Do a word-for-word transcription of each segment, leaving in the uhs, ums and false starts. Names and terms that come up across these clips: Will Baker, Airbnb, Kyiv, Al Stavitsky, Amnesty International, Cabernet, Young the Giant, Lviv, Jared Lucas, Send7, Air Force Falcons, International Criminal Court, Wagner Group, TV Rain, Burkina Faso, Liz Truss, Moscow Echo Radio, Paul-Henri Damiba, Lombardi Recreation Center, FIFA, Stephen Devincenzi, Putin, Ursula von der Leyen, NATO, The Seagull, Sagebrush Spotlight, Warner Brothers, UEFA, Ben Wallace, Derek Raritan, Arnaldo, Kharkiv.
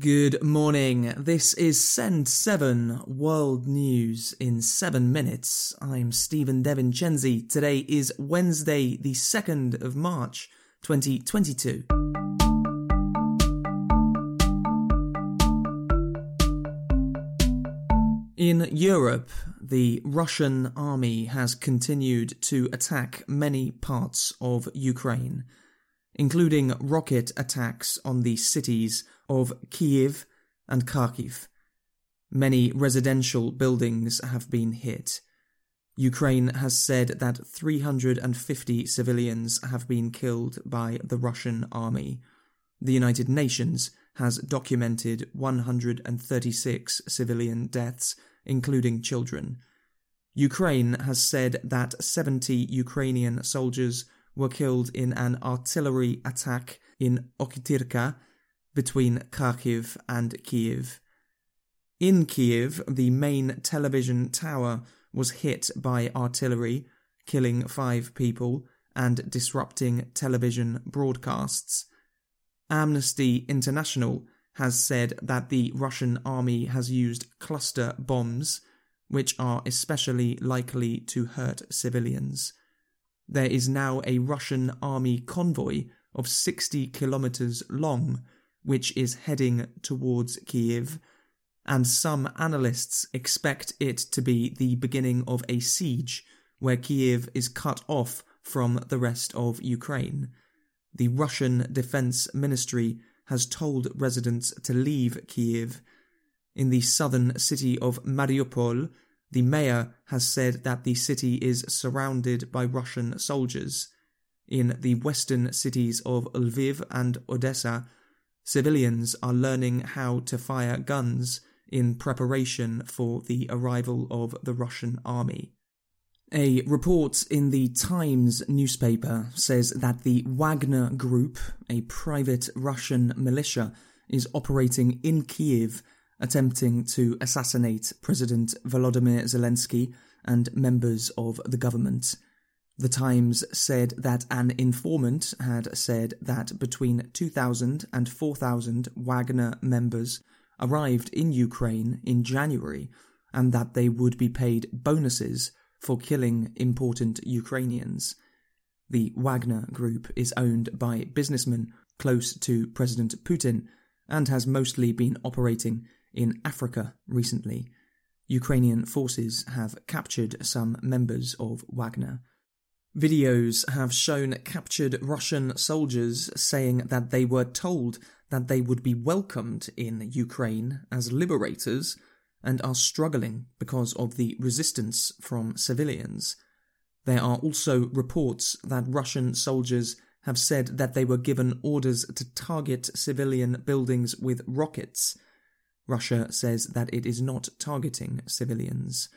Good morning, this is Send seven World News in seven minutes. I'm Stephen Devincenzi. Today is Wednesday, the second of March, twenty twenty-two. In Europe, the Russian army has continued to attack many parts of Ukraine, including rocket attacks on the cities of Kyiv and Kharkiv. Many residential buildings have been hit. Ukraine has said that three hundred fifty civilians have been killed by the Russian army. The United Nations has documented one hundred thirty-six civilian deaths, including children. Ukraine has said that seventy Ukrainian soldiers were killed in an artillery attack in Okhtyrka, between Kharkiv and Kyiv. In Kyiv, the main television tower was hit by artillery, killing five people and disrupting television broadcasts. Amnesty International has said that the Russian army has used cluster bombs, which are especially likely to hurt civilians. There is now a Russian army convoy of sixty kilometers long, which is heading towards Kyiv, and some analysts expect it to be the beginning of a siege where Kyiv is cut off from the rest of Ukraine. The Russian Defense Ministry has told residents to leave Kyiv. In the southern city of Mariupol, the mayor has said that the city is surrounded by Russian soldiers. In the western cities of Lviv and Odessa, civilians are learning how to fire guns in preparation for the arrival of the Russian army. A report in the Times newspaper says that the Wagner Group, a private Russian militia, is operating in Kyiv, attempting to assassinate President Volodymyr Zelensky and members of the government. The Times said that an informant had said that between two thousand and four thousand Wagner members arrived in Ukraine in January, and that they would be paid bonuses for killing important Ukrainians. The Wagner Group is owned by businessmen close to President Putin and has mostly been operating in Africa recently. Ukrainian forces have captured some members of Wagner. Videos have shown captured Russian soldiers saying that they were told that they would be welcomed in Ukraine as liberators and are struggling because of the resistance from civilians. There are also reports that Russian soldiers have said that they were given orders to target civilian buildings with rockets. Russia says that it is not targeting civilians.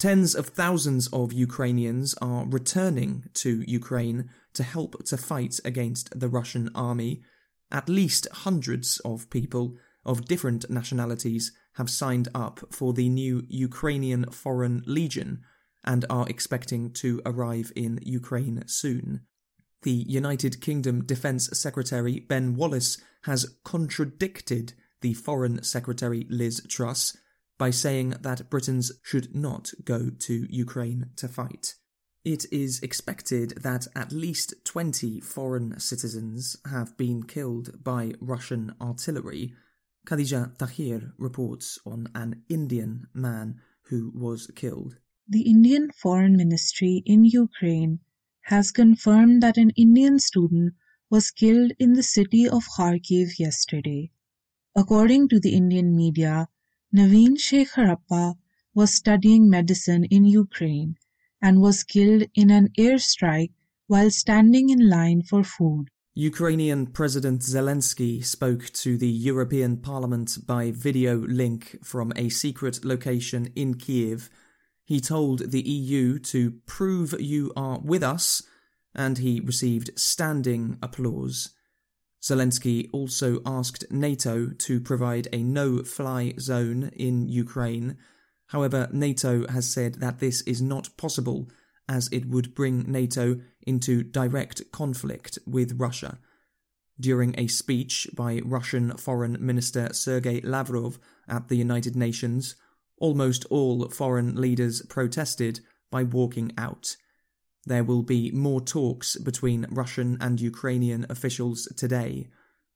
Tens of thousands of Ukrainians are returning to Ukraine to help to fight against the Russian army. At least hundreds of people of different nationalities have signed up for the new Ukrainian Foreign Legion and are expecting to arrive in Ukraine soon. The United Kingdom Defence Secretary Ben Wallace has contradicted the Foreign Secretary Liz Truss by saying that Britons should not go to Ukraine to fight. It is expected that at least twenty foreign citizens have been killed by Russian artillery. Khadija Tahir reports on an Indian man who was killed. The Indian Foreign Ministry in Ukraine has confirmed that an Indian student was killed in the city of Kharkiv yesterday. According to the Indian media, Naveen Shekharappa was studying medicine in Ukraine and was killed in an airstrike while standing in line for food. Ukrainian President Zelensky spoke to the European Parliament by video link from a secret location in Kyiv. He told the E U to prove you are with us, and he received standing applause. Zelensky also asked NATO to provide a no-fly zone in Ukraine. However, NATO has said that this is not possible, as it would bring NATO into direct conflict with Russia. during a speech by Russian Foreign Minister Sergei Lavrov at the United Nations, almost all foreign leaders protested by walking out. There will be more talks between Russian and Ukrainian officials today.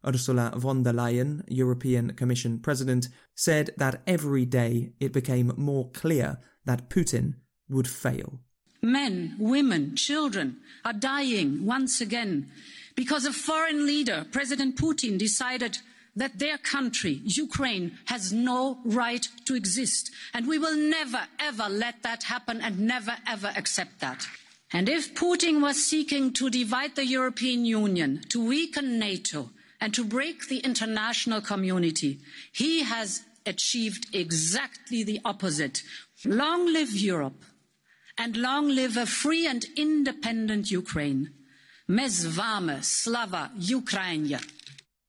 Ursula von der Leyen, European Commission President, said that every day it became more clear that Putin would fail. Men, women, children are dying once again because a foreign leader, President Putin, decided that their country, Ukraine, has no right to exist. And we will never, ever let that happen and never, ever accept that. And if Putin was seeking to divide the European Union, to weaken NATO, and to break the international community, he has achieved exactly the opposite. Long live Europe, and long live a free and independent Ukraine. Mezvame, slava, Ukraine.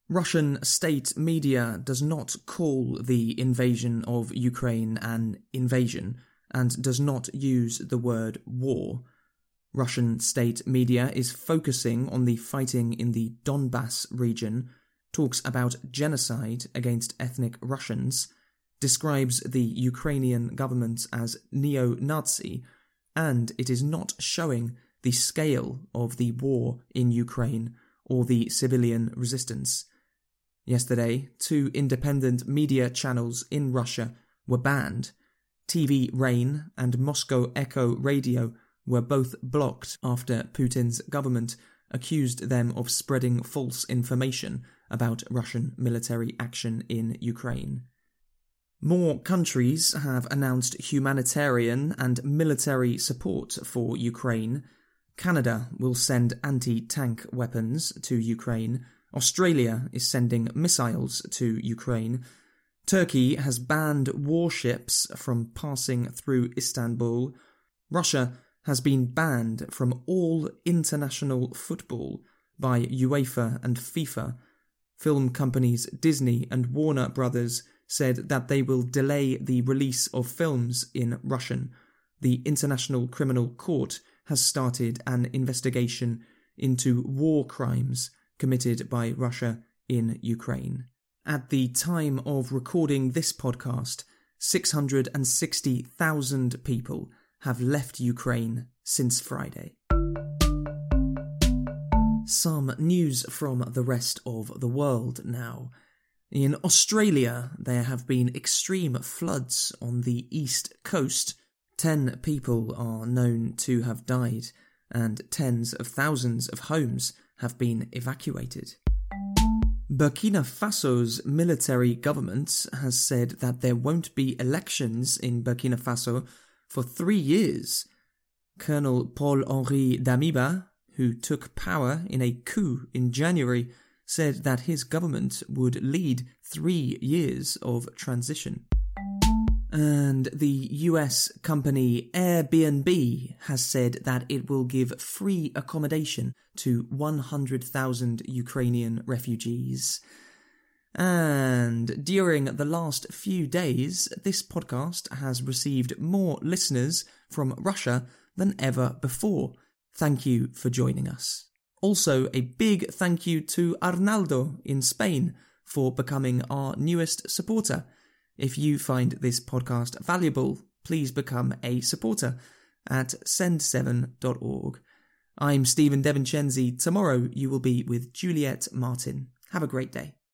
Russian state media does not call the invasion of Ukraine an invasion, and does not use the word war. Russian state media is focusing on the fighting in the Donbass region, talks about genocide against ethnic Russians, describes the Ukrainian government as neo-Nazi, and it is not showing the scale of the war in Ukraine or the civilian resistance. Yesterday, two independent media channels in Russia were banned. T V Rain and Moscow Echo Radio were both blocked after Putin's government accused them of spreading false information about Russian military action in Ukraine. More countries have announced humanitarian and military support for Ukraine. Canada will send anti-tank weapons to Ukraine. Australia is sending missiles to Ukraine. Turkey has banned warships from passing through Istanbul. Russia has been banned from all international football by UEFA and FIFA. Film companies Disney and Warner Brothers said that they will delay the release of films in Russian. The International Criminal Court has started an investigation into war crimes committed by Russia in Ukraine. At the time of recording this podcast, six hundred sixty thousand people have left Ukraine since Friday. Some news from the rest of the world now. In Australia, there have been extreme floods on the east coast. Ten people are known to have died, and tens of thousands of homes have been evacuated. Burkina Faso's military government has said that there won't be elections in Burkina Faso for three years. Colonel Paul-Henri Damiba, who took power in a coup in January, said that his government would lead three years of transition. And the U S company Airbnb has said that it will give free accommodation to one hundred thousand Ukrainian refugees. And during the last few days, this podcast has received more listeners from Russia than ever before. Thank you for joining us. Also, a big thank you to Arnaldo in Spain for becoming our newest supporter. If you find this podcast valuable, please become a supporter at send seven dot org. I'm Stephen Devincenzi. Tomorrow you will be with Juliet Martin. Have a great day.